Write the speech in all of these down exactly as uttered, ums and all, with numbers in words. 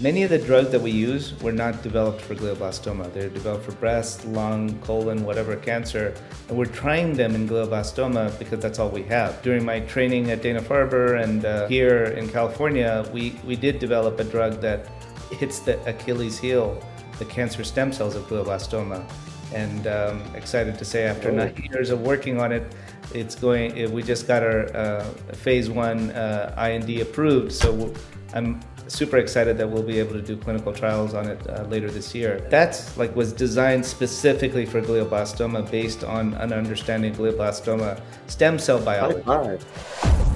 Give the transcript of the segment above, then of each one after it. Many of the drugs that we use were not developed for glioblastoma. They're developed for breast, lung, colon, whatever cancer, and we're trying them in glioblastoma because that's all we have. During my training at Dana-Farber and uh, here in California, we, we did develop a drug that hits the Achilles heel, the cancer stem cells of glioblastoma. And um, excited to say after oh. nine years of working on it, it's going. It, we just got our uh, phase one uh, I N D approved, so we'll, I'm super excited that we'll be able to do clinical trials on it uh, later this year. That's like was designed specifically for glioblastoma based on an understanding of glioblastoma stem cell biology. High five.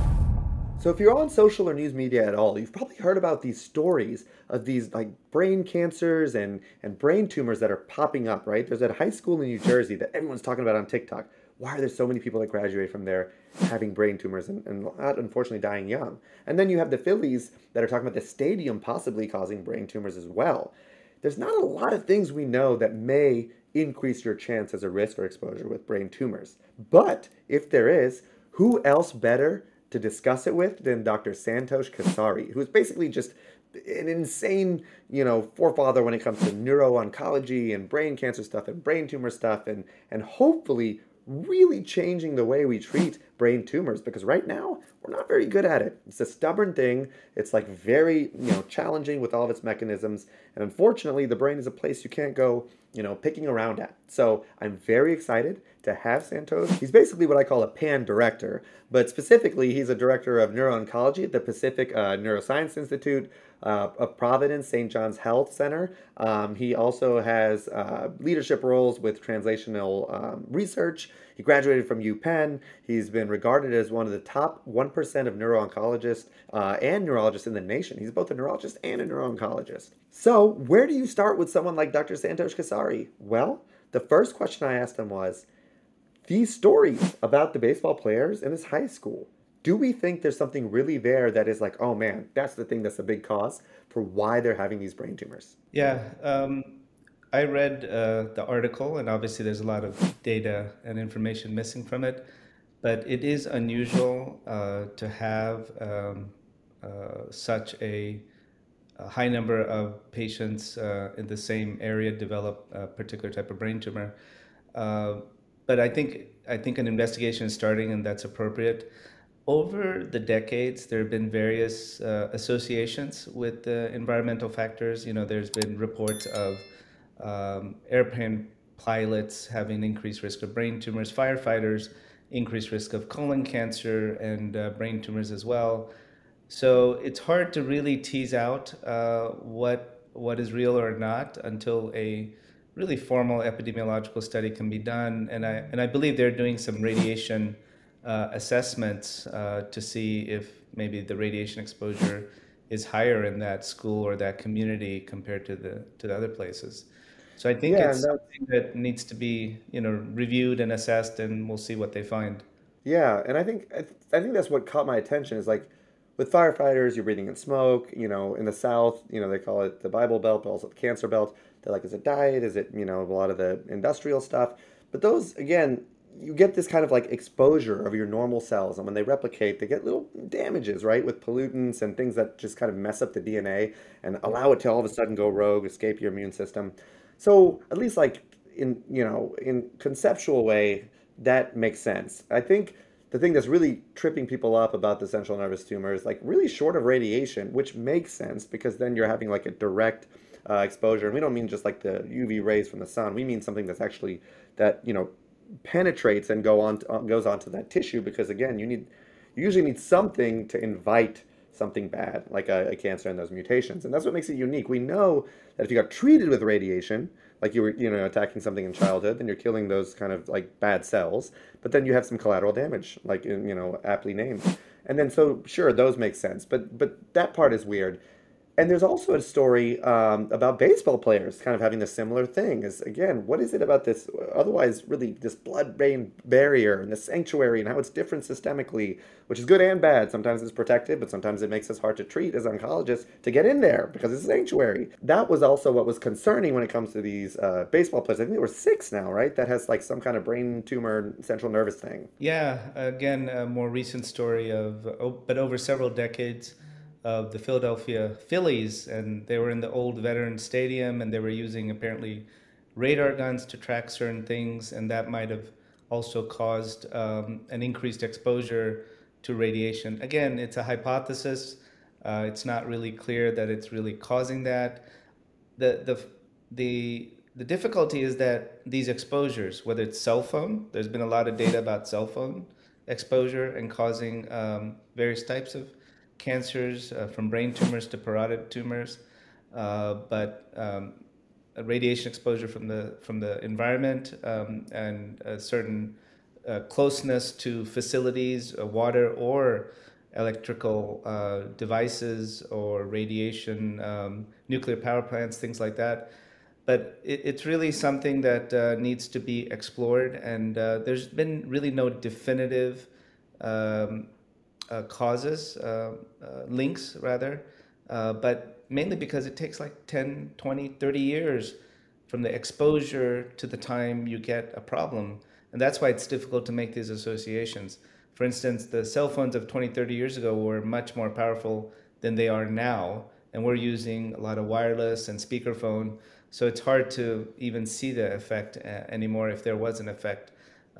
So if you're on social or news media at all, you've probably heard about these stories of these like brain cancers and, and brain tumors that are popping up, right? There's that high school in New Jersey that everyone's talking about on TikTok. Why are there so many people that graduate from there having brain tumors and, and unfortunately dying young? And then you have the Phillies that are talking about the stadium possibly causing brain tumors as well. There's not a lot of things we know that may increase your chance as a risk or exposure with brain tumors. But if there is, who else better to discuss it with than Doctor Santosh Kesari, who's basically just an insane, you know, forefather when it comes to neuro-oncology and brain cancer stuff and brain tumor stuff and, and hopefully really changing the way we treat brain tumors, because right now we're not very good at it. It's a stubborn thing. It's like very, you know, challenging with all of its mechanisms. And unfortunately, the brain is a place you can't go, you know, picking around at. So I'm very excited to have Santosh. He's basically what I call a pan director, but specifically he's a director of neuro-oncology at the Pacific uh, Neuroscience Institute uh, of Providence Saint John's Health Center. Um, he also has uh, leadership roles with translational um, research. He graduated from UPenn. He's been regarded as one of the top one percent of neuro-oncologists uh, and neurologists in the nation. He's both a neurologist and a neuro-oncologist. So where do you start with someone like Doctor Santosh Kesari? Well, the first question I asked him was, these stories about the baseball players in this high school, do we think there's something really there that is like, oh man, that's the thing that's a big cause for why they're having these brain tumors? Yeah, um, I read uh, the article, and obviously there's a lot of data and information missing from it, but it is unusual uh, to have um, uh, such a, a high number of patients uh, in the same area develop a particular type of brain tumor. Uh, But I think I think an investigation is starting, and that's appropriate. Over the decades, there have been various uh, associations with uh, environmental factors. You know, there's been reports of um, airplane pilots having increased risk of brain tumors, firefighters increased risk of colon cancer and uh, brain tumors as well. So it's hard to really tease out uh, what what is real or not until a really formal epidemiological study can be done, and I and I believe they're doing some radiation uh, assessments uh, to see if maybe the radiation exposure is higher in that school or that community compared to the to the other places. So I think yeah, it's something that needs to be, you know, reviewed and assessed, and we'll see what they find. Yeah, and I think I, th- I think that's what caught my attention is like, with firefighters, you're breathing in smoke, you know, in the South, you know, they call it the Bible Belt, but also the Cancer Belt. They're like, is it diet? Is it, you know, a lot of the industrial stuff? But those, again, you get this kind of like exposure of your normal cells. And when they replicate, they get little damages, right, with pollutants and things that just kind of mess up the D N A and allow it to all of a sudden go rogue, escape your immune system. So at least like in, you know, in conceptual way, that makes sense. I think the thing that's really tripping people up about the central nervous tumor is like really short of radiation, which makes sense because then you're having like a direct uh, exposure. And we don't mean just like the U V rays from the sun. We mean something that's actually that, you know, penetrates and go on to, goes onto that tissue because, again, you need you usually need something to invite something bad like a, a cancer and those mutations. And that's what makes it unique. We know that if you got treated with radiation, like you were, you know, attacking something in childhood, then you're killing those kind of like bad cells, but then you have some collateral damage, like, you know, aptly named. And then, so sure, those make sense, but but that part is weird. And there's also a story um, about baseball players kind of having the similar thing is, again, what is it about this otherwise really this blood-brain barrier and the sanctuary and how it's different systemically, which is good and bad. Sometimes it's protected, but sometimes it makes us hard to treat as oncologists to get in there because it's a sanctuary. That was also what was concerning when it comes to these uh, baseball players. I think there were six now, right? That has like some kind of brain tumor, central nervous thing. Yeah, again, a more recent story of, but over several decades, of the Philadelphia Phillies, and they were in the old Veterans Stadium, and they were using apparently radar guns to track certain things, and that might have also caused um, an increased exposure to radiation. Again, it's a hypothesis. Uh, it's not really clear that it's really causing that. The, the, the, the difficulty is that these exposures, whether it's cell phone, there's been a lot of data about cell phone exposure and causing um, various types of cancers, uh, from brain tumors to parotid tumors, uh, but um, radiation exposure from the from the environment, um, and a certain uh, closeness to facilities, uh, water or electrical uh, devices or radiation, um, nuclear power plants, things like that. But it, it's really something that uh, needs to be explored, and uh, there's been really no definitive um, Uh, causes, uh, uh, links rather, uh, but mainly because it takes like ten, twenty, thirty years from the exposure to the time you get a problem. And that's why it's difficult to make these associations. For instance, the cell phones of twenty, thirty years ago were much more powerful than they are now. And we're using a lot of wireless and speakerphone. So it's hard to even see the effect uh, anymore if there was an effect.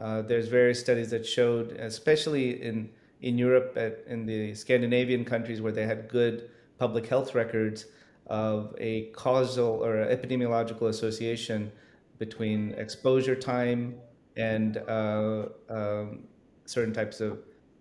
Uh, there's various studies that showed, especially in in Europe, at, in the Scandinavian countries where they had good public health records, of a causal or epidemiological association between exposure time and uh, um, certain types of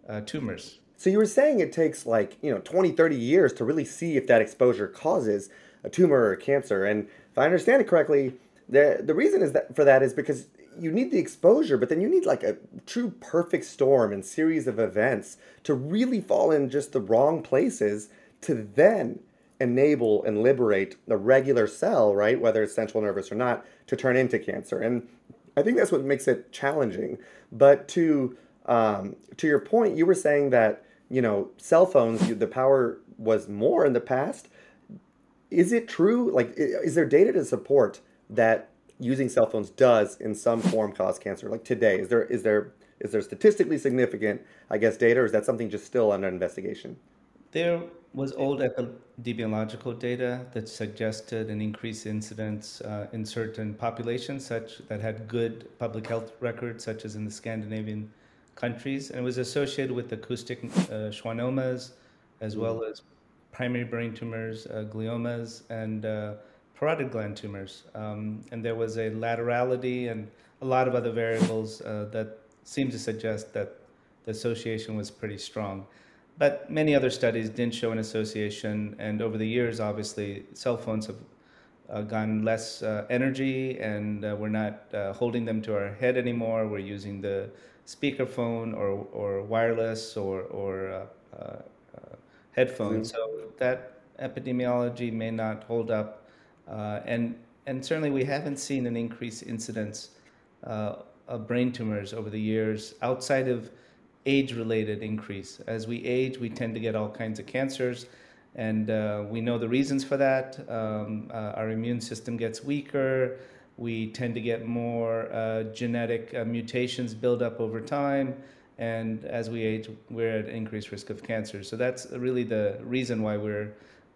uh, tumors. So you were saying it takes like, you know, twenty, thirty years to really see if that exposure causes a tumor or cancer. And if I understand it correctly, the the reason is that for that is because you need the exposure, but then you need like a true perfect storm and series of events to really fall in just the wrong places to then enable and liberate the regular cell, right, whether it's central nervous or not, to turn into cancer. And I think that's what makes it challenging. But to um, to your point, you were saying that, you know, cell phones, the power was more in the past. Is it true? Like, is there data to support that using cell phones does in some form cause cancer, like today? Is there is there is there statistically significant, I guess, data, or is that something just still under investigation? There was old epidemiological data that suggested an increased incidence uh, in certain populations such that had good public health records, such as in the Scandinavian countries, and it was associated with acoustic uh, schwannomas, as well as primary brain tumors, uh, gliomas, and uh, parotid gland tumors, um, and there was a laterality and a lot of other variables uh, that seemed to suggest that the association was pretty strong. But many other studies didn't show an association, and over the years, obviously, cell phones have uh, gotten less uh, energy, and uh, we're not uh, holding them to our head anymore. We're using the speakerphone or or wireless or, or uh, uh, uh, headphones, mm-hmm. So that epidemiology may not hold up. Uh, and and certainly we haven't seen an increased incidence uh, of brain tumors over the years outside of age-related increase. As we age, we tend to get all kinds of cancers, and uh, we know the reasons for that. Um, uh, our immune system gets weaker. We tend to get more uh, genetic uh, mutations build up over time, and as we age, we're at increased risk of cancer. So that's really the reason why we're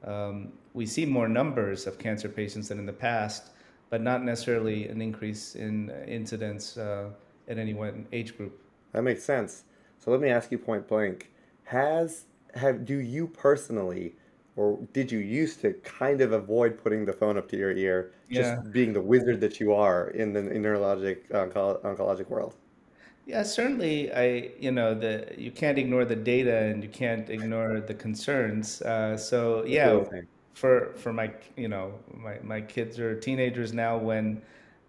Um, we see more numbers of cancer patients than in the past, but not necessarily an increase in incidence uh, at any one age group. That makes sense. So let me ask you point blank: Has have do you personally, or did you used to kind of avoid putting the phone up to your ear, just yeah. being the wizard that you are in the in neurologic onco- oncologic world? Yeah, certainly. I, you know, the you can't ignore the data, and you can't ignore the concerns. Uh, so yeah, for for my, you know, my, my kids are teenagers now. When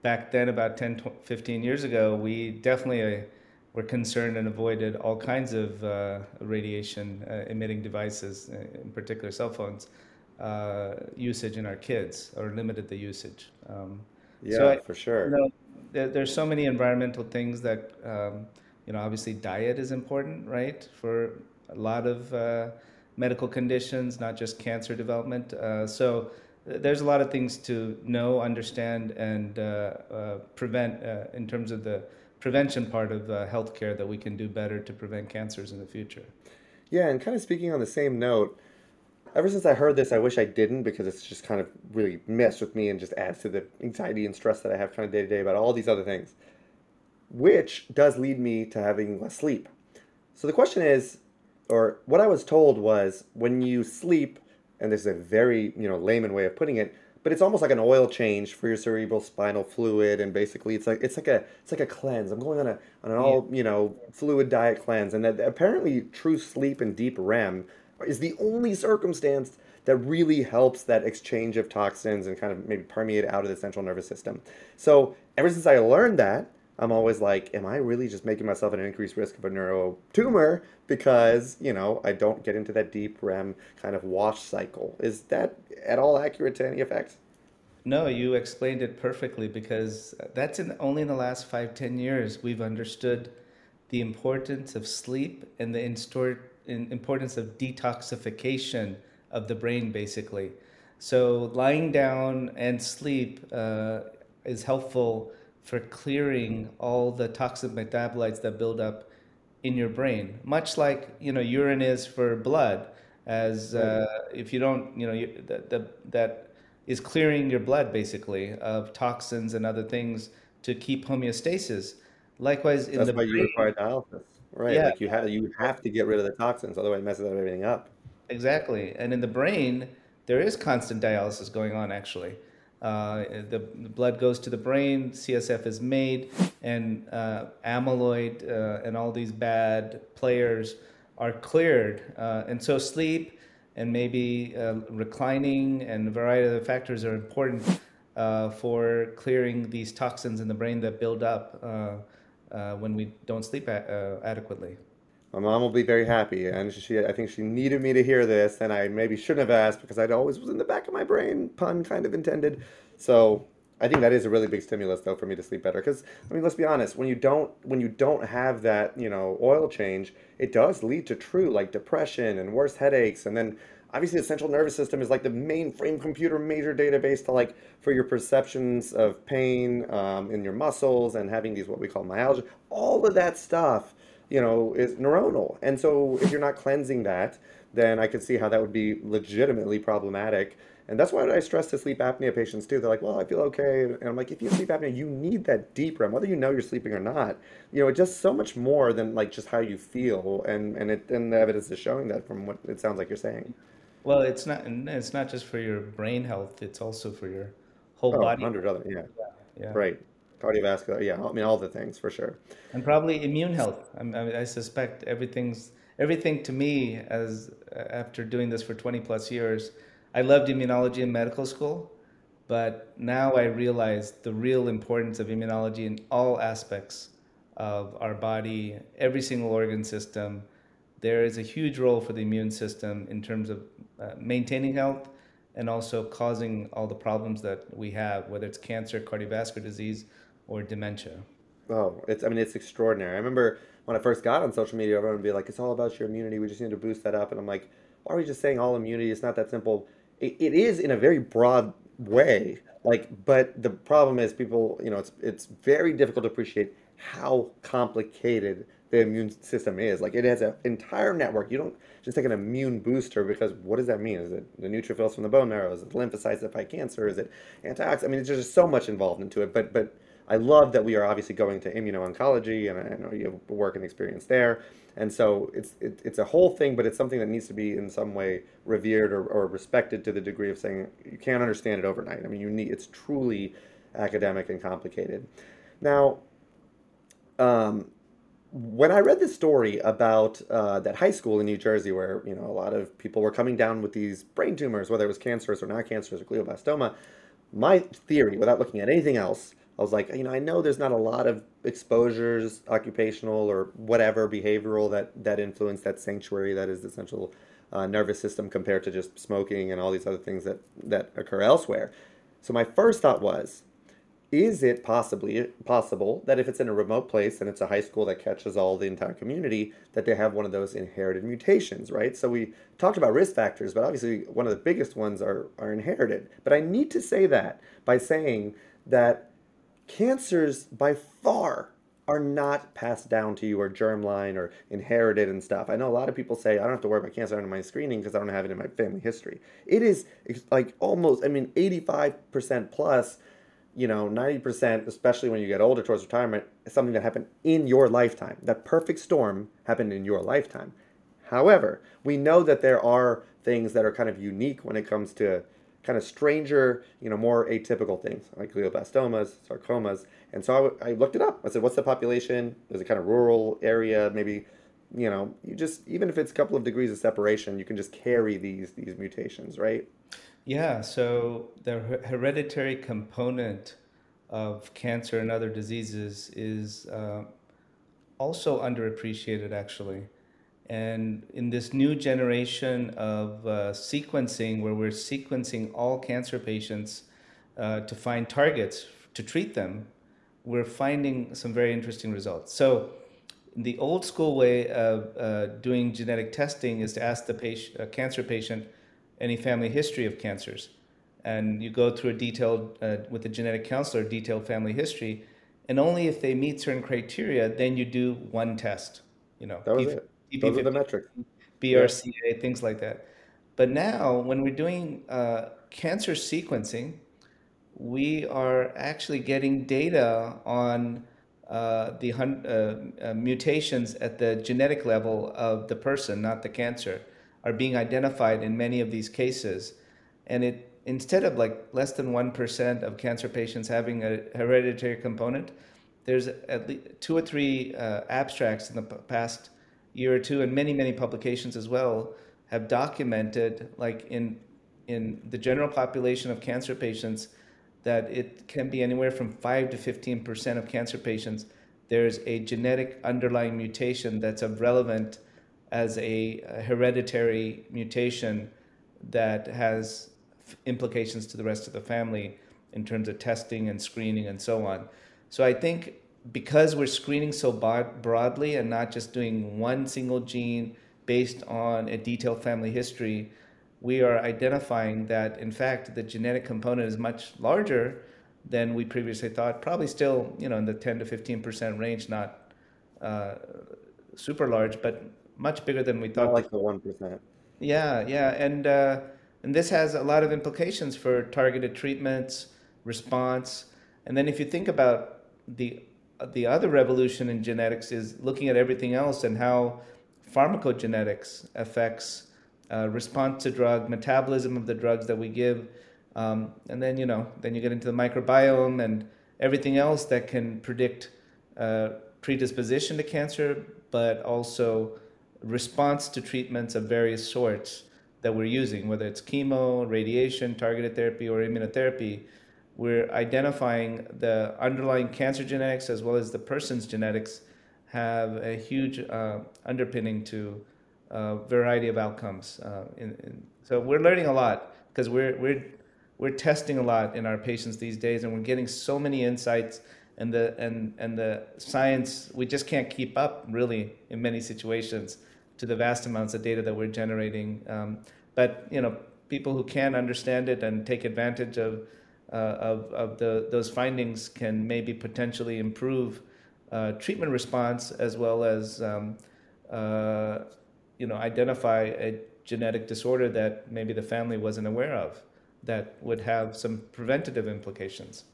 back then, about ten, fifteen years ago, we definitely were concerned and avoided all kinds of uh, radiation uh, emitting devices, in particular cell phones, uh, usage in our kids, or limited the usage. Um, yeah, so I, for sure. You know, there's so many environmental things that, um, you know, obviously diet is important, right? For a lot of uh, medical conditions, not just cancer development. Uh, so there's a lot of things to know, understand, and uh, uh, prevent uh, in terms of the prevention part of uh, healthcare that we can do better to prevent cancers in the future. Yeah, and kind of speaking on the same note, ever since I heard this, I wish I didn't, because it's just kind of really messed with me and just adds to the anxiety and stress that I have kind of day to day about all these other things, which does lead me to having less sleep. So the question is, or what I was told was, when you sleep, and this is a very, you know, layman way of putting it, but it's almost like an oil change for your cerebral spinal fluid, and basically it's like it's like a it's like a cleanse. I'm going on a on an all you know fluid diet cleanse, and that apparently true sleep and deep R E M is the only circumstance that really helps that exchange of toxins and kind of maybe permeate out of the central nervous system. So ever since I learned that, I'm always like, am I really just making myself an increased risk of a neuro tumor because, you know, I don't get into that deep R E M kind of wash cycle? Is that at all accurate to any effect? No, you explained it perfectly, because that's in only in the last five, ten years we've understood the importance of sleep and the instor- in importance of detoxification of the brain, basically. So lying down and sleep uh, is helpful for clearing all the toxic metabolites that build up in your brain, much like, you know, urine is for blood. As uh, if you don't, you know, you, the, the, that is clearing your blood basically of toxins and other things to keep homeostasis. Likewise, in that's the why brain, you require dialysis, right? Yeah. Like you have you have to get rid of the toxins, otherwise it messes everything up. Exactly, and in the brain there is constant dialysis going on actually. Uh, the blood goes to the brain, C S F is made, and uh, amyloid uh, and all these bad players are cleared. Uh, and so sleep and maybe uh, reclining and a variety of other factors are important uh, for clearing these toxins in the brain that build up uh, uh, when we don't sleep a- uh, adequately. My mom will be very happy, and she, I think she needed me to hear this, and I maybe shouldn't have asked because I'd always was in the back of my brain, pun kind of intended. So I think that is a really big stimulus, though, for me to sleep better. Because, I mean, let's be honest, when you don't when you don't have that, you know, oil change, it does lead to true, like, depression and worse headaches. And then, obviously, the central nervous system is, like, the mainframe computer major database to, like, for your perceptions of pain um, in your muscles and having these what we call myalgia, all of that stuff, you know, is neuronal. And so if you're not cleansing that, then I could see how that would be legitimately problematic. And that's why I stress to sleep apnea patients too. They're like, well, I feel okay. And I'm like, if you have sleep apnea, you need that deep R E M, whether you know you're sleeping or not. You know, it's just so much more than like just how you feel. And and, it, and the evidence is showing that from what it sounds like you're saying. Well, it's not it's not just for your brain health. It's also for your whole oh, body. one hundred other, yeah. yeah, yeah. Right. Cardiovascular, yeah, I mean, all the things for sure. And probably immune health. I, mean, I suspect everything's, everything to me, as after doing this for twenty plus years, I loved immunology in medical school, but now I realize the real importance of immunology in all aspects of our body, every single organ system. There is a huge role for the immune system in terms of uh, maintaining health and also causing all the problems that we have, whether it's cancer, cardiovascular disease, or dementia. Oh, it's I mean, it's extraordinary. I remember when I first got on social media, everyone would be like, it's all about your immunity. We just need to boost that up. And I'm like, why are we just saying all immunity? It's not that simple. It, it is in a very broad way. Like, but the problem is people, you know, it's it's very difficult to appreciate how complicated the immune system is. Like, it has an entire network. You don't just take an immune booster, because what does that mean? Is it the neutrophils from the bone marrow? Is it lymphocytes that fight cancer? Is it antioxidants? I mean, there's just so much involved into it, but but I love that we are obviously going to immuno-oncology, and I know you have work and experience there. And so it's it, it's a whole thing, but it's something that needs to be in some way revered or, or respected to the degree of saying you can't understand it overnight. I mean, you need it's truly academic and complicated. Now, um, when I read this story about uh, that high school in New Jersey where, you know, a lot of people were coming down with these brain tumors, whether it was cancerous or not cancerous or glioblastoma, my theory, without looking at anything else, I was like, you know, I know there's not a lot of exposures, occupational or whatever, behavioral, that, that influence that sanctuary that is the central uh, nervous system compared to just smoking and all these other things that, that occur elsewhere. So my first thought was, is it possibly possible that if it's in a remote place and it's a high school that catches all the entire community, that they have one of those inherited mutations, right? So we talked about risk factors, but obviously one of the biggest ones are, are inherited. But I need to say that by saying that cancers by far are not passed down to you or germline or inherited and stuff. I know a lot of people say, I don't have to worry about cancer under my screening because I don't have it in my family history. It is like almost, I mean, eighty-five percent plus, you know, ninety percent, especially when you get older towards retirement, is something that happened in your lifetime. That perfect storm happened in your lifetime. However, we know that there are things that are kind of unique when it comes to kind of stranger, you know, more atypical things like glioblastomas, sarcomas. And so I, w- I looked it up. I said, what's the population? Is it kind of rural area? Maybe, you know, you just, even if it's a couple of degrees of separation, you can just carry these these mutations, right? Yeah. So the hereditary component of cancer and other diseases is uh, also underappreciated, actually. And in this new generation of uh, sequencing, where we're sequencing all cancer patients uh, to find targets to treat them, we're finding some very interesting results. So the old school way of uh, doing genetic testing is to ask the patient, a cancer patient, any family history of cancers. And you go through a detailed, uh, with a genetic counselor, detailed family history. And only if they meet certain criteria, then you do one test, you know. That was it. Those are the metrics. B R C A, yeah. Things like that. But now, when we're doing uh, cancer sequencing, we are actually getting data on uh, the uh, uh, mutations at the genetic level of the person, not the cancer, are being identified in many of these cases. And it instead of like less than one percent of cancer patients having a hereditary component, there's at least two or three uh, abstracts in the past year or two, and many, many publications as well have documented, like in in the general population of cancer patients, that it can be anywhere from five to fifteen percent of cancer patients, there's a genetic underlying mutation that's of relevant as a hereditary mutation that has implications to the rest of the family in terms of testing and screening and so on. So I think because we're screening so broadly and not just doing one single gene based on a detailed family history, we are identifying that, in fact, the genetic component is much larger than we previously thought, probably still, you know, in the ten to fifteen percent range, not uh, super large, but much bigger than we thought. Not like the one percent. Yeah, yeah. And, uh, and this has a lot of implications for targeted treatments, response. And then if you think about the The other revolution in genetics is looking at everything else and how pharmacogenetics affects uh, response to drug, metabolism of the drugs that we give. Um, and then, you know, then you get into the microbiome and everything else that can predict uh, predisposition to cancer, but also response to treatments of various sorts that we're using, whether it's chemo, radiation, targeted therapy, or immunotherapy. We're identifying the underlying cancer genetics as well as the person's genetics have a huge uh, underpinning to a variety of outcomes. Uh, in, in, so we're learning a lot because we're we're we're testing a lot in our patients these days, and we're getting so many insights and the and and the science. We just can't keep up really in many situations to the vast amounts of data that we're generating. Um, but you know, people who can understand it and take advantage of Uh, of, of the, those findings can maybe potentially improve uh, treatment response as well as, um, uh, you know, identify a genetic disorder that maybe the family wasn't aware of that would have some preventative implications.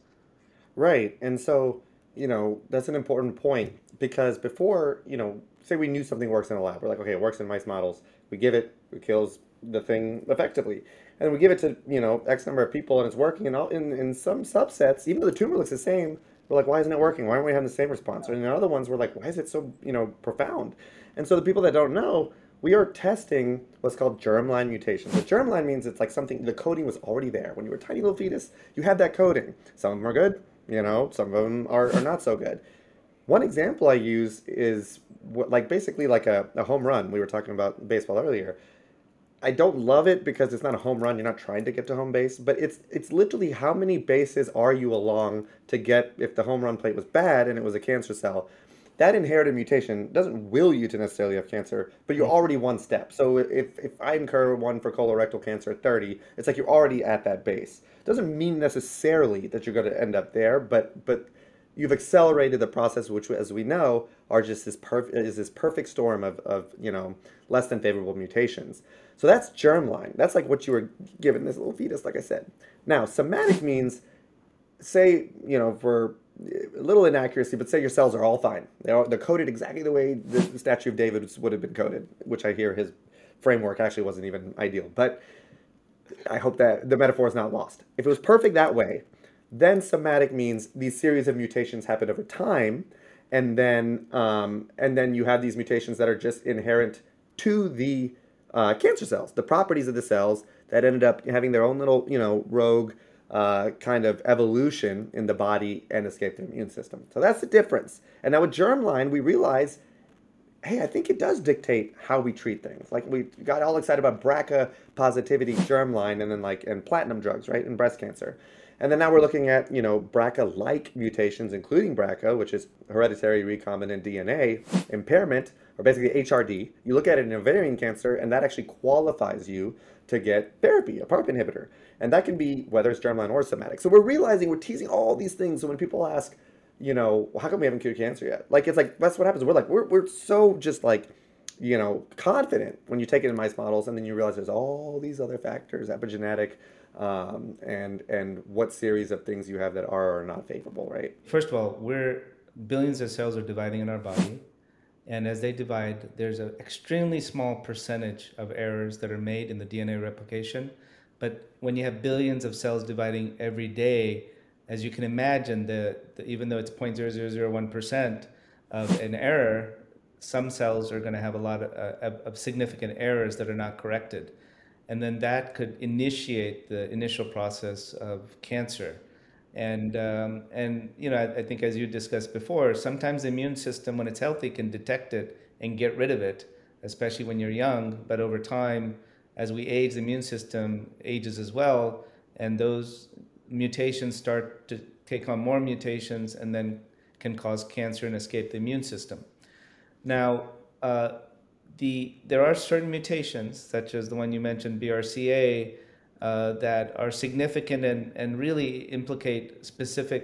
Right. And so, you know, that's an important point because before, you know, say we knew something works in a lab. We're like, okay, it works in mice models. We give it, it kills the thing effectively. And we give it to, you know, X number of people and it's working. And all, in, in some subsets, even though the tumor looks the same, we're like, why isn't it working? Why aren't we having the same response? And in other ones, we're like, why is it so, you know, profound? And so the people that don't know, we are testing what's called germline mutations. What germline means it's like something, the coding was already there. When you were a tiny little fetus, you had that coding. Some of them are good, you know, some of them are, are not so good. One example I use is what, like basically like a, a home run. We were talking about baseball earlier. I don't love it because it's not a home run. You're not trying to get to home base, but it's it's literally how many bases are you along to get if the home run plate was bad and it was a cancer cell. That inherited mutation doesn't will you to necessarily have cancer, but you're already one step. So if, if I incur one for colorectal cancer at thirty, it's like you're already at that base. Doesn't mean necessarily that you're going to end up there, but but you've accelerated the process, which, as we know, are just this perfect is this perfect storm of, of you know less than favorable mutations. So that's germline. That's like what you were given, this little fetus, like I said. Now, somatic means, say, you know, for a little inaccuracy, but say your cells are all fine. They are, they're coded exactly the way the Statue of David would have been coded, which I hear his framework actually wasn't even ideal. But I hope that the metaphor is not lost. If it was perfect that way, then somatic means these series of mutations happen over time, and then um, and then you have these mutations that are just inherent to the uh, cancer cells, the properties of the cells that ended up having their own little you know rogue uh, kind of evolution in the body and escaped the immune system. So that's the difference. And now with germline, we realize, hey, I think it does dictate how we treat things. Like we got all excited about B R C A positivity, germline, and then like and platinum drugs, right, in breast cancer. And then now we're looking at, you know, B R C A-like mutations, including B R C A, which is hereditary recombinant D N A impairment, or basically H R D. You look at it in ovarian cancer, and that actually qualifies you to get therapy, a PARP inhibitor. And that can be whether it's germline or somatic. So we're realizing we're teasing all these things. So when people ask, you know, well, how come we haven't cured cancer yet? Like, it's like, that's what happens. We're like, we're, we're so just like, you know, confident when you take it in mice models, and then you realize there's all these other factors, epigenetic, Um, and and what series of things you have that are or are not favorable, right? First of all, we're billions of cells are dividing in our body, and as they divide, there's an extremely small percentage of errors that are made in the D N A replication. But when you have billions of cells dividing every day, as you can imagine, the, the even though it's zero point zero zero zero one percent of an error, some cells are going to have a lot of, uh, of, of significant errors that are not corrected. And then that could initiate the initial process of cancer. And, um, and you know, I, I think as you discussed before, sometimes the immune system, when it's healthy, can detect it and get rid of it, especially when you're young. But over time, as we age, the immune system ages as well. And those mutations start to take on more mutations and then can cause cancer and escape the immune system. Now, uh, The, there are certain mutations, such as the one you mentioned, B R C A, uh, that are significant and, and really implicate specific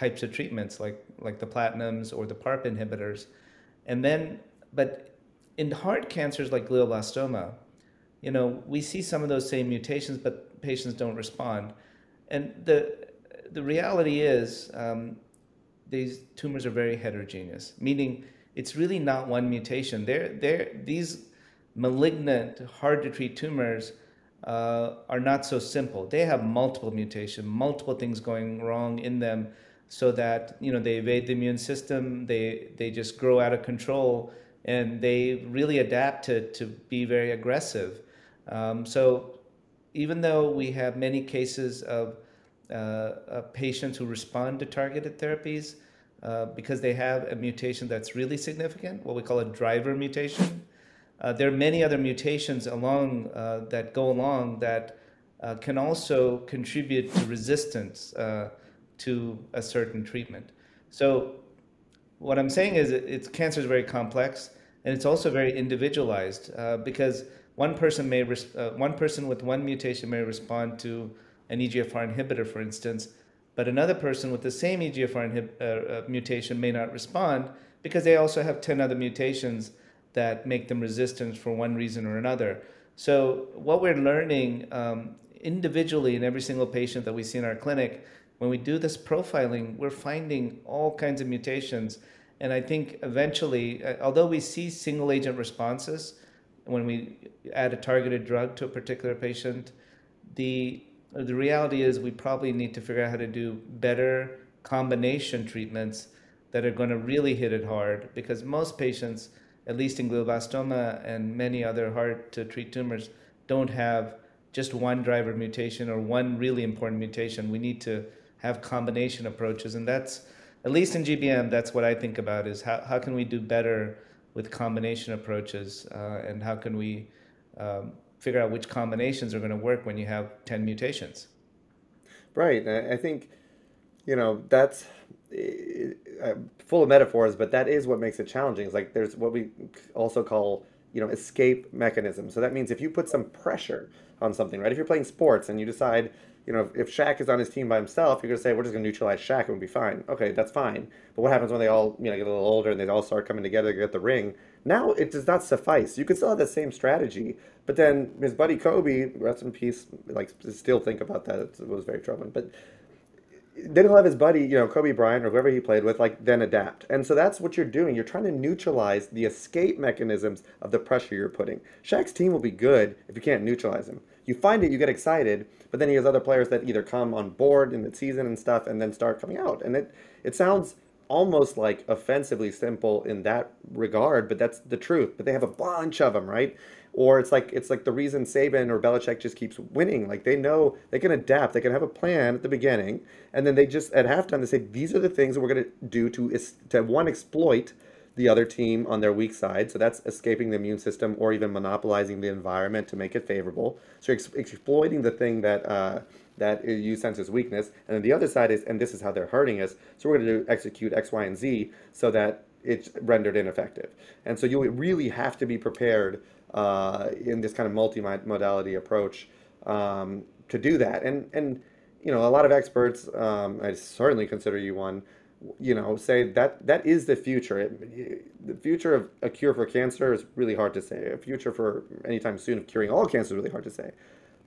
types of treatments, like, like the platinums or the PARP inhibitors. And then, but in hard cancers like glioblastoma, you know, we see some of those same mutations, but patients don't respond. And the, the reality is um, these tumors are very heterogeneous, meaning it's really not one mutation. They're, they're, these malignant, hard-to-treat tumors uh, are not so simple. They have multiple mutations, multiple things going wrong in them, so that you know they evade the immune system, they, they just grow out of control, and they really adapt to, to be very aggressive. Um, so even though we have many cases of, uh, of patients who respond to targeted therapies, Uh, because they have a mutation that's really significant, what we call a driver mutation. Uh, there are many other mutations along uh, that go along that uh, can also contribute to resistance uh, to a certain treatment. So what I'm saying is it, it's cancer is very complex, and it's also very individualized uh, because one person may res- uh, one person with one mutation may respond to an E G F R inhibitor, for instance, but another person with the same E G F R inhib- uh, mutation may not respond because they also have ten other mutations that make them resistant for one reason or another. So what we're learning um, individually in every single patient that we see in our clinic, when we do this profiling, we're finding all kinds of mutations. And I think eventually, uh, although we see single agent responses when we add a targeted drug to a particular patient, the The reality is we probably need to figure out how to do better combination treatments that are going to really hit it hard, because most patients, at least in glioblastoma and many other hard-to-treat tumors, don't have just one driver mutation or one really important mutation. We need to have combination approaches, and that's, at least in G B M, that's what I think about, is how, how can we do better with combination approaches, uh, and how can we... Um, figure out which combinations are going to work when you have ten mutations. Right. I think, you know, that's uh, full of metaphors, but that is what makes it challenging. It's like there's what we also call, you know, escape mechanism. So that means if you put some pressure on something, right? If you're playing sports and you decide, you know, if, if Shaq is on his team by himself, you're going to say, we're just going to neutralize Shaq and we'll be fine. Okay, that's fine. But what happens when they all, you know, get a little older and they all start coming together to get the ring? Now it does not suffice. You can still have that same strategy. But then his buddy Kobe, rest in peace, like still think about that. It was very troubling. But then he'll have his buddy, you know, Kobe Bryant or whoever he played with, like then adapt. And so that's what you're doing. You're trying to neutralize the escape mechanisms of the pressure you're putting. Shaq's team will be good if you can't neutralize him. You find it, you get excited, but then he has other players that either come on board in the season and stuff and then start coming out. And it, it sounds almost like offensively simple in that regard, but that's the truth. But they have a bunch of them, right? Or it's like it's like the reason Saban or Belichick just keeps winning. Like they know they can adapt, they can have a plan at the beginning, and then they just at halftime they say these are the things that we're going to do to to one exploit the other team on their weak side. So that's escaping the immune system or even monopolizing the environment to make it favorable. So ex- exploiting the thing that uh, that you sense as weakness, and then the other side is and this is how they're hurting us. So we're going to execute X, Y, and Z so that it's rendered ineffective. And so you really have to be prepared uh, in this kind of multi-modality approach um, to do that. And, and you know, a lot of experts, um, I certainly consider you one, you know, say that that is the future. It, the future of a cure for cancer is really hard to say. A future for anytime soon of curing all cancer is really hard to say.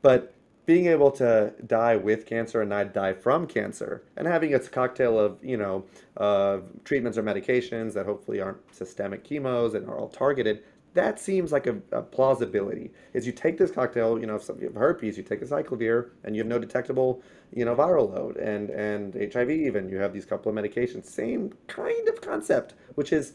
But being able to die with cancer and not die from cancer, and having a cocktail of, you know, uh, treatments or medications that hopefully aren't systemic chemos and are all targeted, that seems like a, a plausibility. Is you take this cocktail, you know, if you have herpes, you take the cyclovir, and you have no detectable, you know, viral load, and, and H I V even, you have these couple of medications. Same kind of concept, which is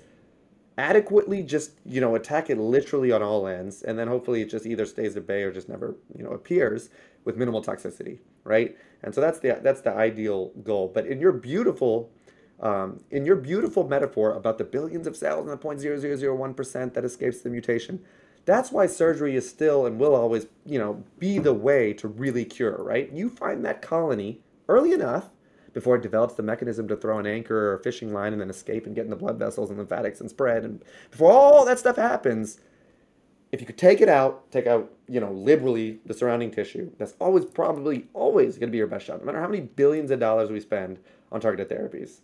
adequately just, you know, attack it literally on all ends, and then hopefully it just either stays at bay or just never, you know, appears with minimal toxicity, right? And so that's the that's the ideal goal. But in your beautiful um, in your beautiful metaphor about the billions of cells and the zero point zero zero zero one percent that escapes the mutation, that's why surgery is still and will always, you know, be the way to really cure, right? You find that colony early enough before it develops the mechanism to throw an anchor or a fishing line and then escape and get in the blood vessels and lymphatics and spread. And before all that stuff happens, if you could take it out, take out, you know, liberally the surrounding tissue, that's always probably always going to be your best shot, no matter how many billions of dollars we spend on targeted therapies.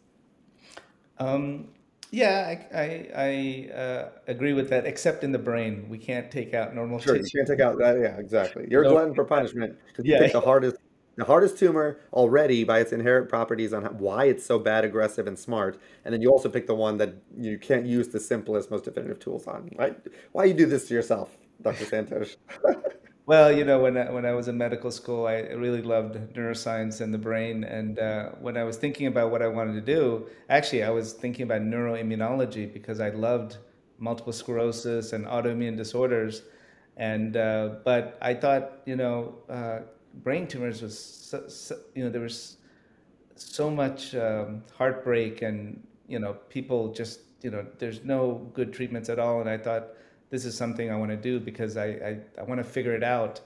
Um, yeah, I, I, I uh, agree with that, except in the brain. We can't take out normal sure, tissue. Sure, you can't take out that. Yeah, exactly. You're no, glutton for punishment because yeah. you pick the hardest The hardest tumor already by its inherent properties on how, why it's so bad, aggressive, and smart. And then you also pick the one that you can't use the simplest, most definitive tools on. Right? Why you do this to yourself, Doctor Santosh? Well, you know, when I, when I was in medical school, I really loved neuroscience and the brain. And uh, when I was thinking about what I wanted to do, actually, I was thinking about neuroimmunology because I loved multiple sclerosis and autoimmune disorders. And uh, but I thought, you know, uh, brain tumors was, so, so, you know, there was so much um, heartbreak and, you know, people just, you know, there's no good treatments at all. And I thought this is something I want to do because I, I, I want to figure it out,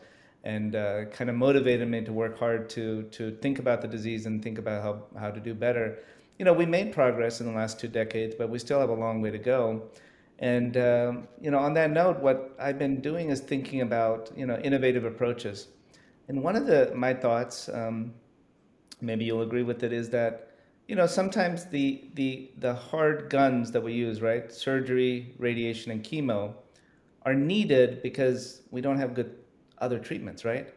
and uh, kind of motivated me to work hard to to think about the disease and think about how, how to do better. You know, we made progress in the last two decades, but we still have a long way to go. And, um, you know, on that note, what I've been doing is thinking about, you know, innovative approaches. And one of the my thoughts, um, maybe you'll agree with it, is that, you know, sometimes the the the hard guns that we use, right, surgery, radiation, and chemo, are needed because we don't have good other treatments, right?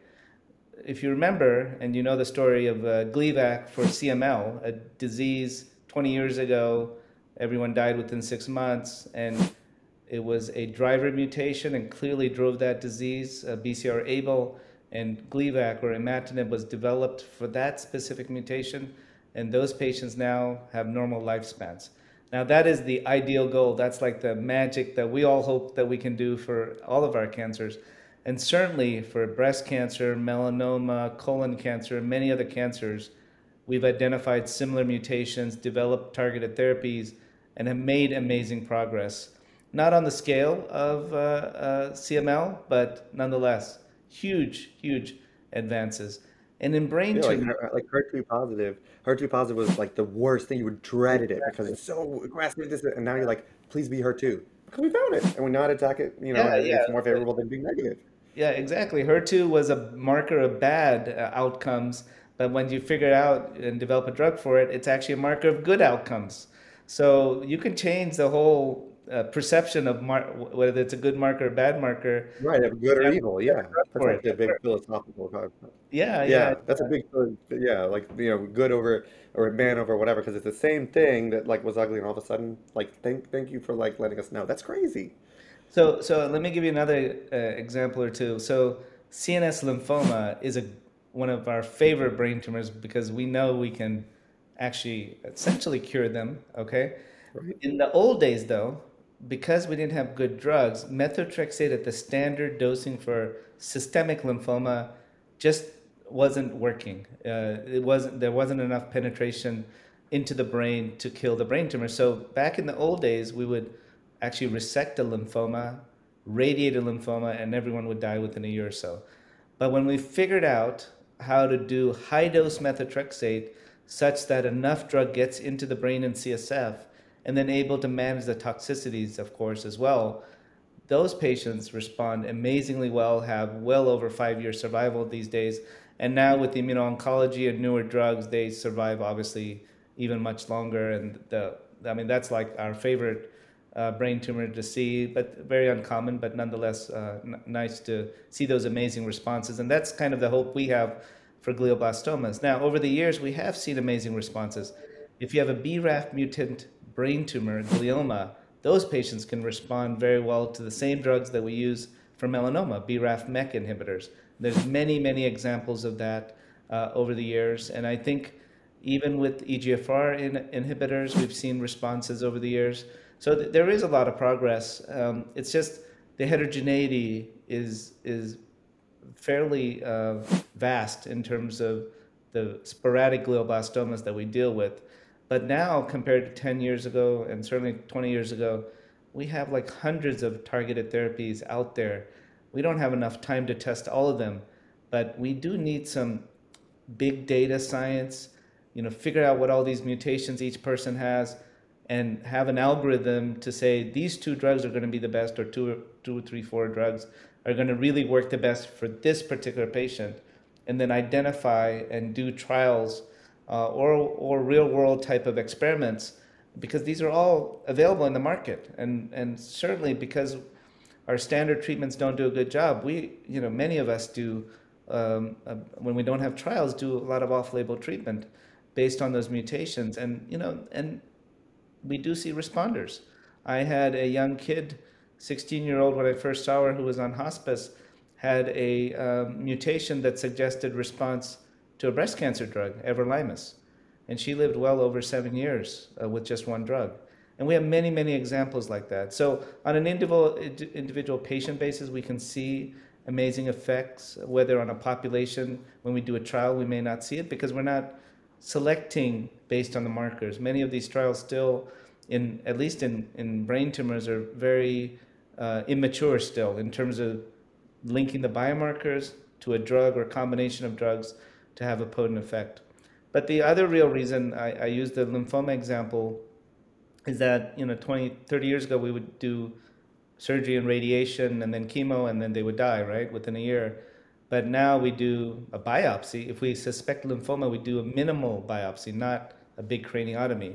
If you remember, and you know the story of uh, Gleevec for C M L, a disease twenty years ago, everyone died within six months, and it was a driver mutation and clearly drove that disease, uh, B C R A B L. And Gleevec or imatinib was developed for that specific mutation, and those patients now have normal lifespans. Now that is the ideal goal. That's like the magic that we all hope that we can do for all of our cancers, and certainly for breast cancer, melanoma, colon cancer, many other cancers. We've identified similar mutations, developed targeted therapies, and have made amazing progress. Not on the scale of uh, uh, C M L, but nonetheless. Huge, huge advances. And in brain yeah, tumor, like, like H E R two positive, H E R two positive was like the worst thing. You would dreaded it because it's so aggressive. This and now you're like, please be H E R two because we found it and we not attack it. You know, yeah, yeah. It's more favorable than being negative. Yeah, exactly. H E R two was a marker of bad uh, outcomes, but when you figure out and develop a drug for it, it's actually a marker of good outcomes. So you can change the whole uh, perception of mar- whether it's a good marker or bad marker. Right, of good or evil, yeah. That's actually a big philosophical concept. Yeah, yeah. Yeah, that's a big, yeah, like, you know, good over, or man over whatever, because it's the same thing that, like, was ugly and all of a sudden, like, thank thank you for, like, letting us know. That's crazy. So, so let me give you another uh, example or two. So, C N S lymphoma is a one of our favorite brain tumors because we know we can actually essentially cure them. Okay. Right. In the old days, though, because we didn't have good drugs, methotrexate at the standard dosing for systemic lymphoma just wasn't working. Uh, it wasn't there wasn't enough penetration into the brain to kill the brain tumor. So back in the old days, we would actually resect a lymphoma, radiate a lymphoma, and everyone would die within a year or so. But when we figured out how to do high-dose methotrexate such that enough drug gets into the brain and C S F, and then able to manage the toxicities, of course, as well, those patients respond amazingly well, have well over five-year survival these days. And now with the immuno-oncology and newer drugs, they survive, obviously, even much longer. And the I mean, that's like our favorite Uh, brain tumor to see, but very uncommon, but nonetheless uh, n- nice to see those amazing responses. And that's kind of the hope we have for glioblastomas. Now, over the years, we have seen amazing responses. If you have a B RAF mutant brain tumor, glioma, those patients can respond very well to the same drugs that we use for melanoma, B RAF M E K inhibitors. There's many, many examples of that uh, over the years. And I think even with E G F R in- inhibitors, we've seen responses over the years. So th- there is a lot of progress. Um, it's just the heterogeneity is is fairly uh, vast in terms of the sporadic glioblastomas that we deal with. But now, compared to ten years ago, and certainly twenty years ago, we have like hundreds of targeted therapies out there. We don't have enough time to test all of them, but we do need some big data science, you know, figure out what all these mutations each person has, and have an algorithm to say these two drugs are going to be the best, or two, two, three, four drugs are going to really work the best for this particular patient, and then identify and do trials uh, or or real world type of experiments, because these are all available in the market, and and certainly because our standard treatments don't do a good job. We you know many of us do um, uh, when we don't have trials do a lot of off-label treatment based on those mutations, and you know and. we do see responders. I had a young kid, sixteen-year-old when I first saw her, who was on hospice, had a um, mutation that suggested response to a breast cancer drug, Everolimus. And she lived well over seven years uh, with just one drug. And we have many, many examples like that. So on an individual, individual patient basis, we can see amazing effects, whether on a population, when we do a trial, we may not see it because we're not selecting based on the markers. Many of these trials still, in at least in, in brain tumors, are very uh, immature still in terms of linking the biomarkers to a drug or combination of drugs to have a potent effect. But the other real reason I, I use the lymphoma example is that, you know, twenty, thirty years ago, we would do surgery and radiation and then chemo, and then they would die, right, within a year. But now we do a biopsy. If we suspect lymphoma, we do a minimal biopsy, not a big craniotomy.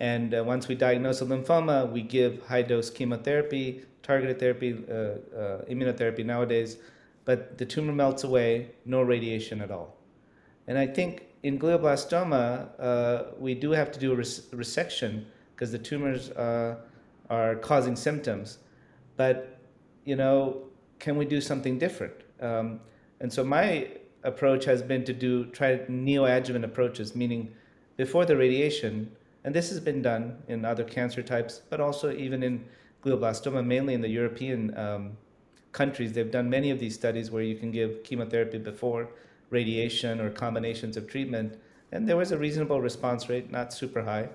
And uh, once we diagnose a lymphoma, we give high-dose chemotherapy, targeted therapy, uh, uh, immunotherapy nowadays. But the tumor melts away, no radiation at all. And I think in glioblastoma, uh, we do have to do a res- resection because the tumors uh, are causing symptoms. But, you know, can we do something different? Um, And so my approach has been to do try neoadjuvant approaches, meaning before the radiation, and this has been done in other cancer types, but also even in glioblastoma, mainly in the European um, countries. They've done many of these studies where you can give chemotherapy before radiation or combinations of treatment, and there was a reasonable response rate, not super high.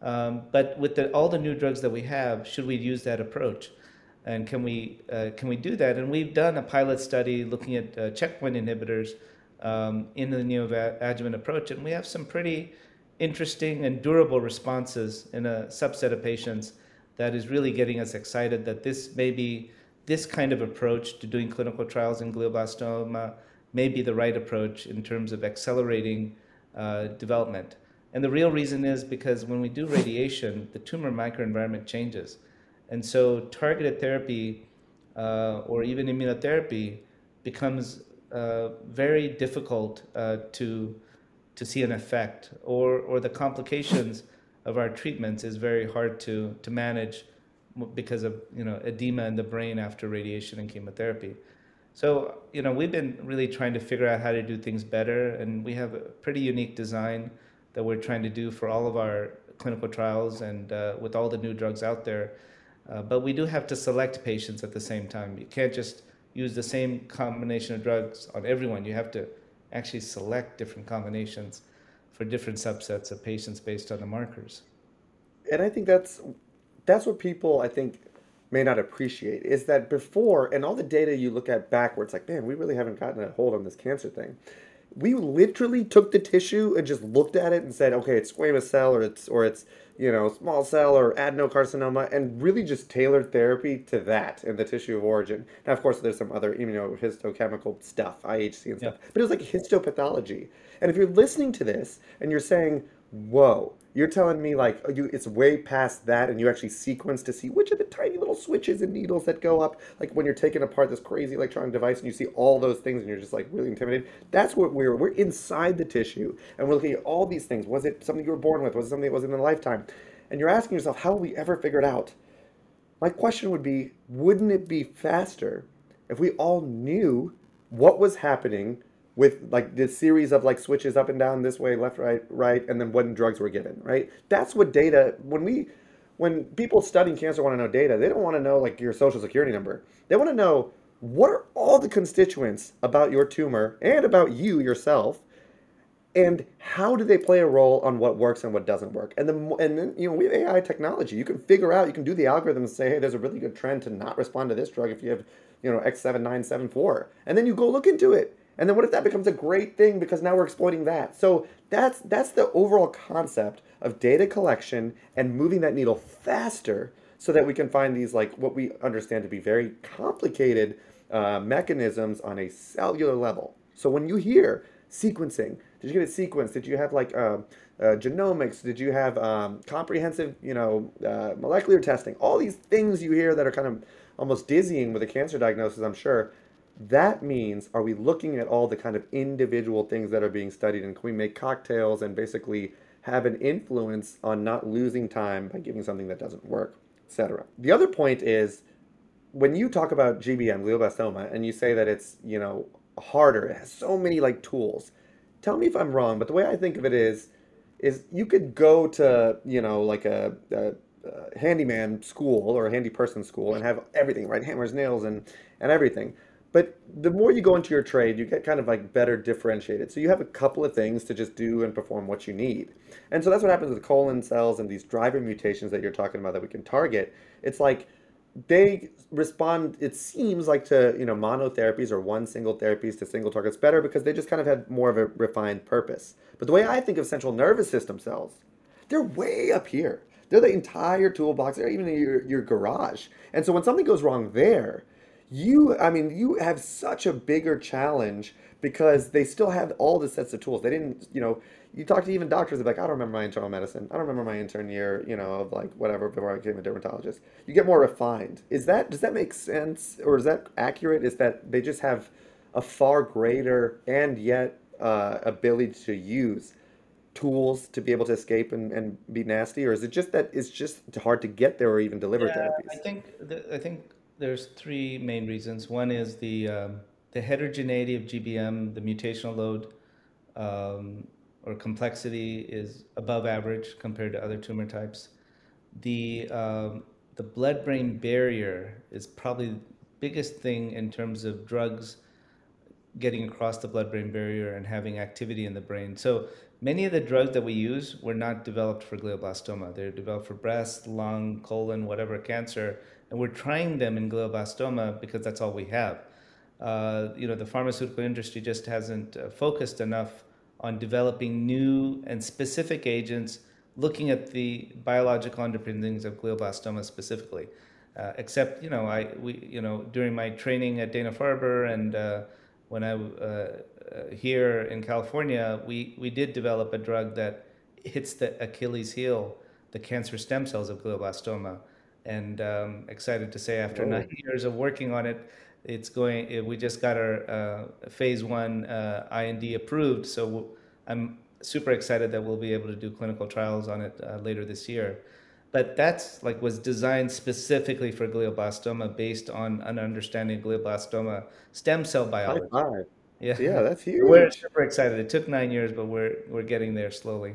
Um, but with the, all the new drugs that we have, should we use that approach? And can we uh, can we do that? And we've done a pilot study looking at uh, checkpoint inhibitors um, in the neoadjuvant approach, and we have some pretty interesting and durable responses in a subset of patients that is really getting us excited that this may be this kind of approach to doing clinical trials in glioblastoma may be the right approach in terms of accelerating uh, development. And the real reason is because when we do radiation, the tumor microenvironment changes. And so targeted therapy uh, or even immunotherapy becomes uh, very difficult uh, to, to see an effect, or, or the complications of our treatments is very hard to, to manage because of, you know, edema in the brain after radiation and chemotherapy. So, you know, we've been really trying to figure out how to do things better, and we have a pretty unique design that we're trying to do for all of our clinical trials and uh, with all the new drugs out there. Uh, but we do have to select patients at the same time. You can't just use the same combination of drugs on everyone. You have to actually select different combinations for different subsets of patients based on the markers. And I think that's that's what people, I think, may not appreciate, is that before, and all the data you look at backwards, like, man, we really haven't gotten a hold on this cancer thing. We literally took the tissue and just looked at it and said, okay, it's squamous cell, or it's, or it's, you know, small cell or adenocarcinoma, and really just tailored therapy to that and the tissue of origin. Now, of course, there's some other immunohistochemical stuff, I H C and stuff, yeah. But it was like histopathology. And if you're listening to this and you're saying, whoa, you're telling me like you, it's way past that, and you actually sequence to see which of the tiny little switches and needles that go up, like when you're taking apart this crazy electronic device and you see all those things and you're just like really intimidated. That's what we're, we're inside the tissue and we're looking at all these things. Was it something you were born with? Was it something that was in a lifetime? And you're asking yourself, how will we ever figure it out? My question would be, wouldn't it be faster if we all knew what was happening with like this series of like switches up and down, this way, left, right, right, and then when drugs were given, right? That's what data, when we, when people studying cancer want to know data, they don't want to know like your social security number. They want to know what are all the constituents about your tumor and about you yourself, and how do they play a role on what works and what doesn't work. And then, and then you know, we have A I technology. You can figure out, you can do the algorithm and say, hey, there's a really good trend to not respond to this drug if you have, you know, X seven nine seven four. And then you go look into it. And then what if that becomes a great thing because now we're exploiting that? So that's that's the overall concept of data collection and moving that needle faster so that we can find these, like, what we understand to be very complicated uh, mechanisms on a cellular level. So when you hear sequencing, did you get a sequence? Did you have, like, um, uh, genomics? Did you have um, comprehensive, you know, uh, molecular testing? All these things you hear that are kind of almost dizzying with a cancer diagnosis, I'm sure. That means, are we looking at all the kind of individual things that are being studied, and can we make cocktails and basically have an influence on not losing time by giving something that doesn't work, et cetera. The other point is, when you talk about G B M, glioblastoma, and you say that it's, you know, harder, it has so many like tools. Tell me if I'm wrong, but the way I think of it is, is you could go to, you know, like a, a a handyman school or a handy person school and have everything, right? Hammers, nails, and and everything. But the more you go into your trade, you get kind of like better differentiated. So you have a couple of things to just do and perform what you need. And so that's what happens with colon cells and these driver mutations that you're talking about that we can target. It's like they respond, it seems like, to, you know, monotherapies or one single therapies to single targets better because they just kind of had more of a refined purpose. But the way I think of central nervous system cells, they're way up here. They're the entire toolbox. They're even in your, your garage. And so when something goes wrong there, You, I mean, you have such a bigger challenge because they still have all the sets of tools. They didn't, you know, you talk to even doctors, they're like, I don't remember my internal medicine. I don't remember my intern year, you know, of like whatever, before I became a dermatologist. You get more refined. Is that, does that make sense, or is that accurate? Is that they just have a far greater and yet uh, ability to use tools to be able to escape and, and be nasty? Or is it just that it's just hard to get there or even deliver yeah, therapies? I think, the, I think... There's three main reasons. One is the um, the heterogeneity of G B M, the mutational load um, or complexity is above average compared to other tumor types. The um, the blood-brain barrier is probably the biggest thing in terms of drugs getting across the blood-brain barrier and having activity in the brain. So many of the drugs that we use were not developed for glioblastoma. They're developed for breast, lung, colon, whatever cancer. And we're trying them in glioblastoma because that's all we have. Uh, you know, the pharmaceutical industry just hasn't uh, focused enough on developing new and specific agents looking at the biological underpinnings of glioblastoma specifically. Uh, except, you know, I we you know during my training at Dana-Farber and uh, when I uh, here in California, we we did develop a drug that hits the Achilles heel, the cancer stem cells of glioblastoma, and um, excited to say after oh. nine years of working on it, it's going. It, we just got our uh, phase one uh, I N D approved, so we'll, I'm super excited that we'll be able to do clinical trials on it uh, later this year. But that's like was designed specifically for glioblastoma based on an understanding of glioblastoma stem cell biology. High five. Yeah, yeah, that's huge. We're super excited. It took nine years, but we're we're getting there slowly.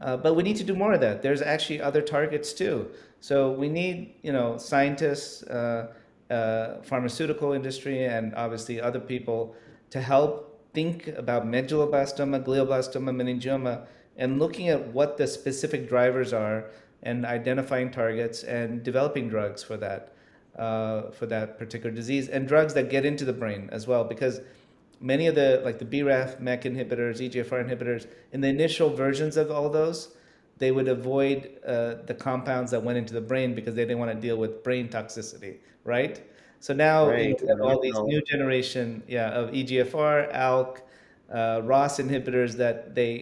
Uh, but we need to do more of that. There's actually other targets too. So we need, you know, scientists, uh, uh, pharmaceutical industry, and obviously other people to help think about medulloblastoma, glioblastoma, meningioma, and looking at what the specific drivers are, and identifying targets and developing drugs for that uh, for that particular disease, and drugs that get into the brain as well, because many of the, like the B R A F, M E K inhibitors, E G F R inhibitors, in the initial versions of all those, they would avoid uh, the compounds that went into the brain because they didn't want to deal with brain toxicity, right? So now right. we have all these new generation yeah, of E G F R, ALK, uh, R O S inhibitors that they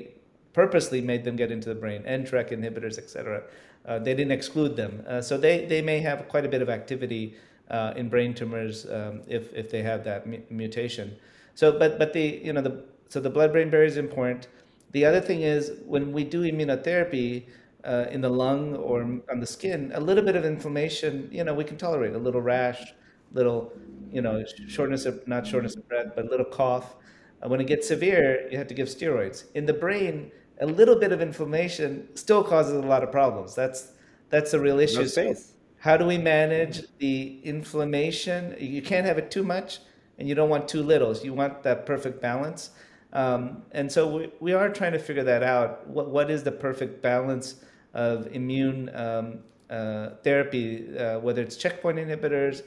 purposely made them get into the brain, N T R K inhibitors, et cetera. Uh, they didn't exclude them. Uh, so they, they may have quite a bit of activity uh, in brain tumors um, if, if they have that mu- mutation. So, but but the, you know, the, so the blood-brain barrier is important. The other thing is when we do immunotherapy uh, in the lung or on the skin, a little bit of inflammation, you know, we can tolerate a little rash, little, you know, shortness of, not shortness of breath, but a little cough. Uh, when it gets severe, you have to give steroids. In the brain, a little bit of inflammation still causes a lot of problems. That's that's a real issue. No space. How do we manage the inflammation? You can't have it too much, and you don't want too little. You want that perfect balance. Um, and so we, we are trying to figure that out. What what is the perfect balance of immune um, uh, therapy, uh, whether it's checkpoint inhibitors,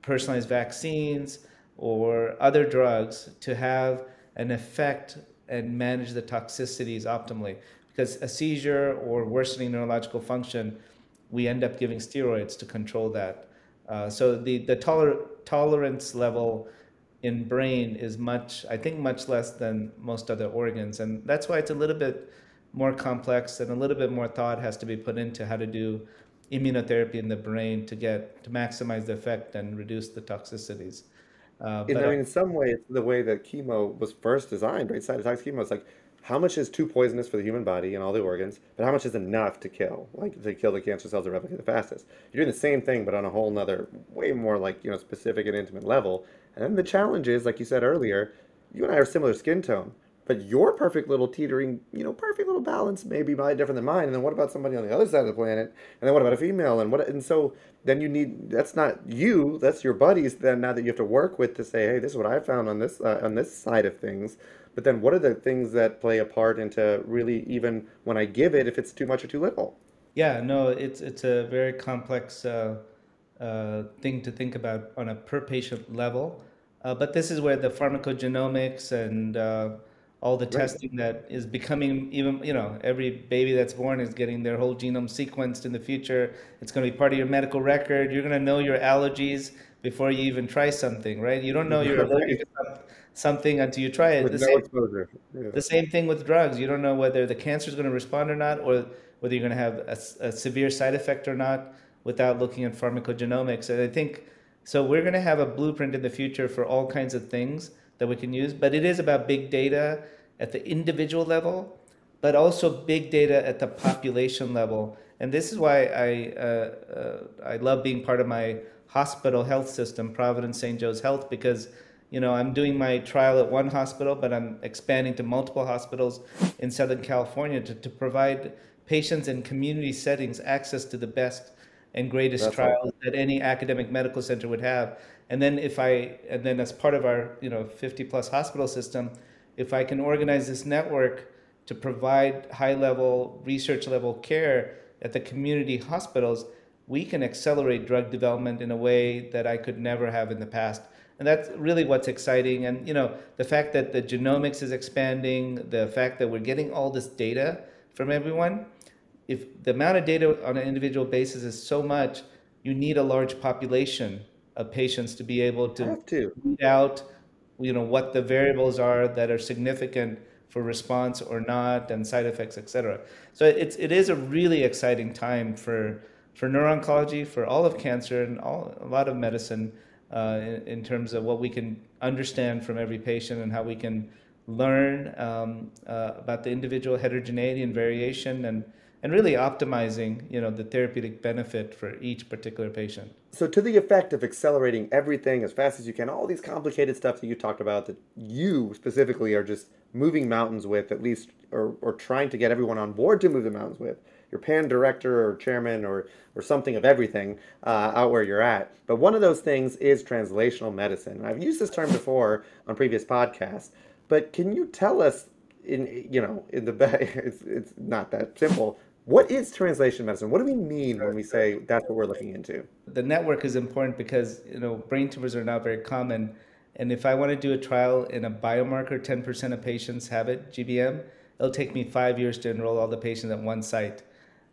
personalized vaccines, or other drugs, to have an effect and manage the toxicities optimally, because a seizure or worsening neurological function, we end up giving steroids to control that. Uh, so the, the toler- tolerance level in brain is much, I think much less than most other organs. And that's why it's a little bit more complex and a little bit more thought has to be put into how to do immunotherapy in the brain to get, to maximize the effect and reduce the toxicities. Uh, but, I mean, in some way, it's the way that chemo was first designed, right? Cytotoxic chemo is like, how much is too poisonous for the human body and all the organs, but how much is enough to kill, like to kill the cancer cells that replicate the fastest? You're doing the same thing, but on a whole nother, way more like, you know, specific and intimate level. And then the challenge is, like you said earlier, you and I are similar skin tone, but your perfect little teetering, you know, perfect little balance may be different than mine. And then what about somebody on the other side of the planet? And then what about a female? And what? And so then you need, that's not you, that's your buddies then now that you have to work with to say, hey, this is what I found on this uh, on this side of things. But then what are the things that play a part into really even when I give it, if it's too much or too little? Yeah, no, it's it's a very complex uh, uh, thing to think about on a per patient level. Uh, but this is where the pharmacogenomics and uh, all the testing that is becoming even, you know, every baby that's born is getting their whole genome sequenced in the future. It's going to be part of your medical record. You're going to know your allergies before you even try something, right? You don't know you're allergic to something until you try it. With the, no same, exposure. Yeah. The same thing with drugs. You don't know whether the cancer is going to respond or not, or whether you're going to have a, a severe side effect or not without looking at pharmacogenomics. And I think, so we're going to have a blueprint in the future for all kinds of things that we can use, but it is about big data at the individual level, but also big data at the population level. And this is why I uh, uh, I love being part of my hospital health system, Providence Saint John's Health, because you know I'm doing my trial at one hospital, but I'm expanding to multiple hospitals in Southern California to, to provide patients in community settings access to the best and greatest That's trials awesome. That any academic medical center would have. And then if I, and then as part of our, you know, fifty plus hospital system, if I can organize this network to provide high level, research level care at the community hospitals, we can accelerate drug development in a way that I could never have in the past. And that's really what's exciting. And, you know, the fact that the genomics is expanding, the fact that we're getting all this data from everyone, if the amount of data on an individual basis is so much, you need a large population of patients to be able to, to. weed out, you know, what the variables are that are significant for response or not, and side effects, et cetera. So it's, it is a really exciting time for, for neuro-oncology, for all of cancer, and all, a lot of medicine uh, in, in terms of what we can understand from every patient and how we can learn um, uh, about the individual heterogeneity and variation, and and really optimizing, you know, the therapeutic benefit for each particular patient. So to the effect of accelerating everything as fast as you can, all these complicated stuff that you talked about that you specifically are just moving mountains with, at least, or, or trying to get everyone on board to move the mountains with, your pan director or chairman or, or something of everything uh, out where you're at. But one of those things is translational medicine. And I've used this term before on previous podcasts, but can you tell us in, you know, in the back, it's, it's not that simple. What is translation medicine? What do we mean when we say that's what we're looking into? The network is important because, you know, brain tumors are not very common. And if I want to do a trial in a biomarker, ten percent of patients have it, G B M, it'll take me five years to enroll all the patients at one site.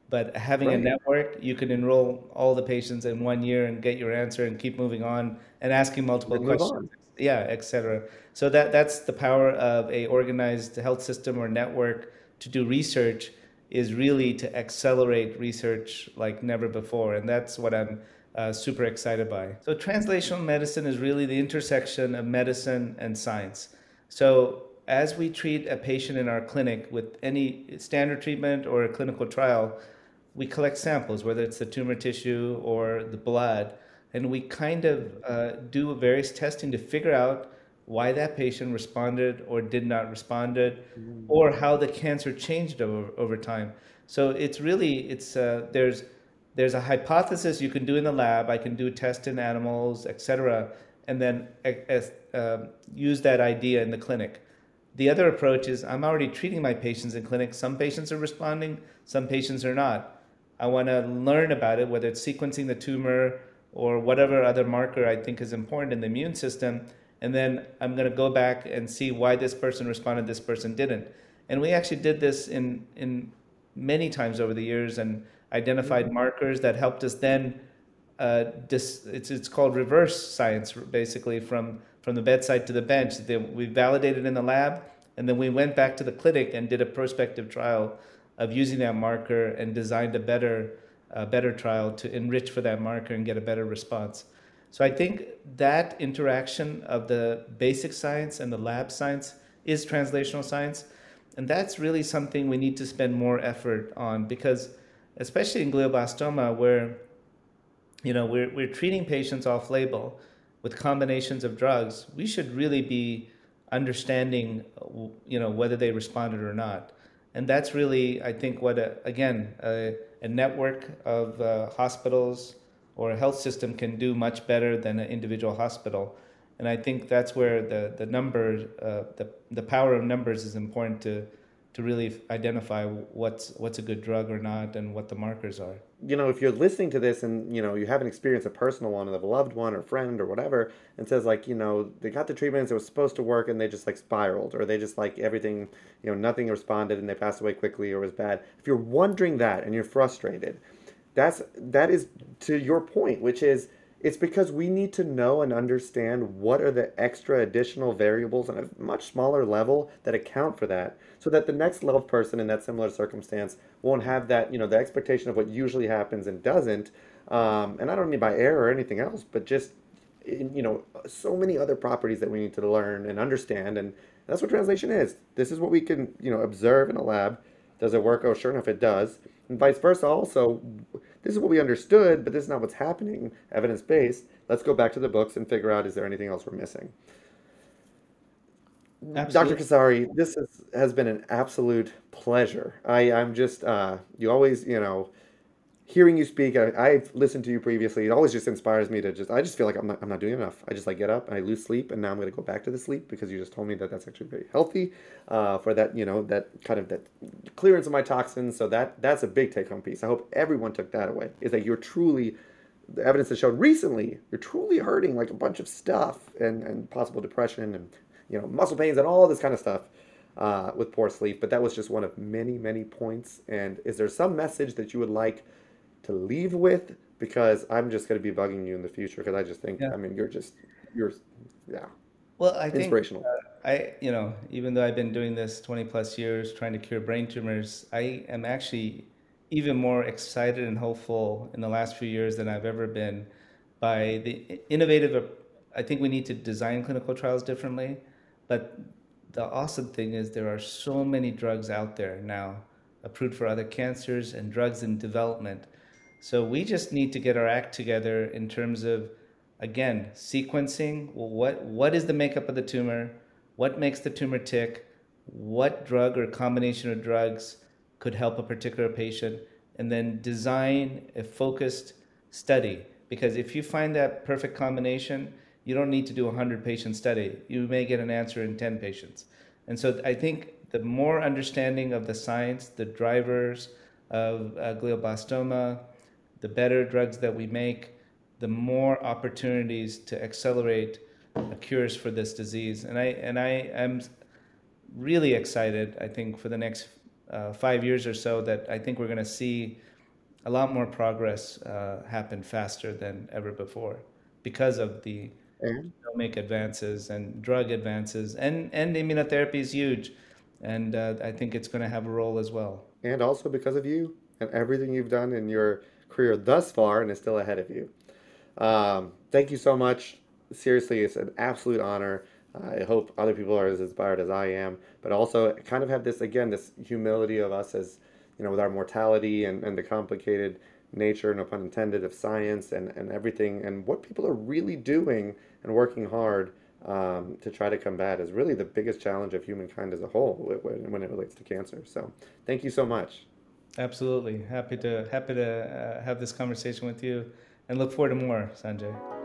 But having right. a network, you can enroll all the patients in one year and get your answer and keep moving on and asking multiple questions. Yeah, et cetera. So that, that's the power of a organized health system or network to do research, is really to accelerate research like never before. And that's what I'm uh, super excited by. So translational medicine is really the intersection of medicine and science. So as we treat a patient in our clinic with any standard treatment or a clinical trial, we collect samples, whether it's the tumor tissue or the blood, and we kind of uh, do various testing to figure out why that patient responded or did not responded, or how the cancer changed over, over time. So it's really, it's uh, there's there's a hypothesis you can do in the lab. I can do tests in animals, et cetera, and then uh, use that idea in the clinic. The other approach is I'm already treating my patients in clinic. Some patients are responding, some patients are not. I want to learn about it, whether it's sequencing the tumor or whatever other marker I think is important in the immune system. And then I'm going to go back and see why this person responded, this person didn't. And we actually did this in, in many times over the years and identified mm-hmm. markers that helped us then, uh, dis, it's it's called reverse science, basically, from, from the bedside to the bench. They, we validated in the lab, and then we went back to the clinic and did a prospective trial of using that marker and designed a better, uh, better trial to enrich for that marker and get a better response. So I think that interaction of the basic science and the lab science is translational science. And that's really something we need to spend more effort on, because especially in glioblastoma, where, you know, we're, we're treating patients off label with combinations of drugs, we should really be understanding, you know, whether they responded or not. And that's really, I think, what, a, again, a, a network of uh, hospitals or a health system can do much better than an individual hospital. And I think that's where the, the number, uh, the, the power of numbers is important to to really identify what's what's a good drug or not and what the markers are. You know, if you're listening to this and, you know, you haven't experienced a personal one or a loved one or friend or whatever, and says, like, you know, they got the treatments, it was supposed to work, and they just, like, spiraled, or they just, like, everything, you know, nothing responded and they passed away quickly or was bad. If you're wondering that and you're frustrated, That's that is to your point, which is it's because we need to know and understand what are the extra additional variables on a much smaller level that account for that, so that the next level person in that similar circumstance won't have that, you know, the expectation of what usually happens and doesn't. Um, and I don't mean by error or anything else, but just, you know, so many other properties that we need to learn and understand. And that's what translation is. This is what we can, you know, observe in a lab. Does it work? Oh, sure enough, it does. And vice versa also, this is what we understood, but this is not what's happening, evidence-based. Let's go back to the books and figure out, is there anything else we're missing? Absolutely. Doctor Kesari, this is, has been an absolute pleasure. I, I'm just, uh, you always, you know, hearing you speak, I, I've listened to you previously. It always just inspires me to just, I just feel like I'm not, I'm not doing enough. I just, like, get up and I lose sleep, and now I'm going to go back to the sleep because you just told me that that's actually very healthy uh, for that, you know, that kind of that clearance of my toxins. So that that's a big take-home piece. I hope everyone took that away, is that you're truly, the evidence has shown recently, you're truly hurting, like, a bunch of stuff and, and possible depression and, you know, muscle pains and all this kind of stuff uh, with poor sleep. But that was just one of many, many points. And is there some message that you would like to leave with because I'm just going to be bugging you in the future because I just think, yeah. I mean, you're just, you're, yeah. Well, I think, inspirational. Uh, I, you know, even though I've been doing this twenty plus years trying to cure brain tumors, I am actually even more excited and hopeful in the last few years than I've ever been by the innovative, I think we need to design clinical trials differently, but the awesome thing is there are so many drugs out there now approved for other cancers and drugs in development. So we just need to get our act together in terms of, again, sequencing, what what is the makeup of the tumor, what makes the tumor tick, what drug or combination of drugs could help a particular patient, and then design a focused study. Because if you find that perfect combination, you don't need to do a hundred patient study. You may get an answer in ten patients. And so I think the more understanding of the science, the drivers of uh, glioblastoma, the better drugs that we make, the more opportunities to accelerate cures for this disease. And I and I am really excited, I think, for the next uh, five years or so that I think we're going to see a lot more progress uh, happen faster than ever before because of the mm-hmm. genomic advances and drug advances. And, and immunotherapy is huge, and uh, I think it's going to have a role as well. And also because of you and everything you've done in your career thus far, and is still ahead of you. Um, thank you so much. Seriously, it's an absolute honor. I hope other people are as inspired as I am, but also kind of have this, again, this humility of us as, you know, with our mortality and, and the complicated nature, no pun intended, of science and, and everything, and what people are really doing and working hard um, to try to combat is really the biggest challenge of humankind as a whole when, when it relates to cancer. So thank you so much. Absolutely. Happy to, happy to uh, have this conversation with you. And look forward to more, Sanjay.